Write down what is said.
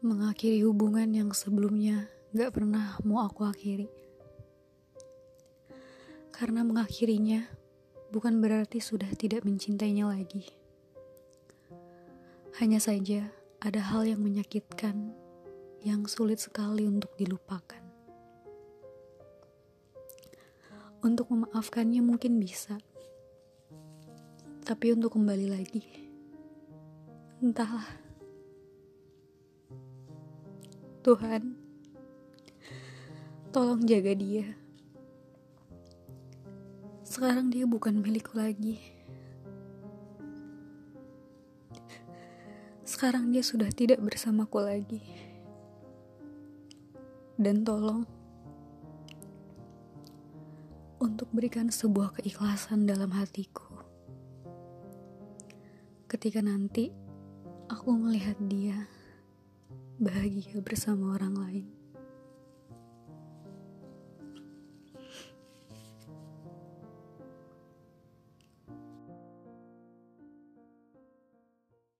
mengakhiri hubungan yang sebelumnya gak pernah mau aku akhiri. Karena mengakhirinya bukan berarti sudah tidak mencintainya lagi. Hanya saja ada hal yang menyakitkan yang sulit sekali untuk dilupakan. Untuk memaafkannya mungkin bisa, tapi untuk kembali lagi, entahlah. Tuhan, tolong jaga dia. Sekarang dia bukan milikku lagi. Sekarang dia sudah tidak bersamaku lagi. Dan tolong untuk berikan sebuah keikhlasan dalam hatiku. Ketika nanti aku melihat dia bahagia bersama orang lain.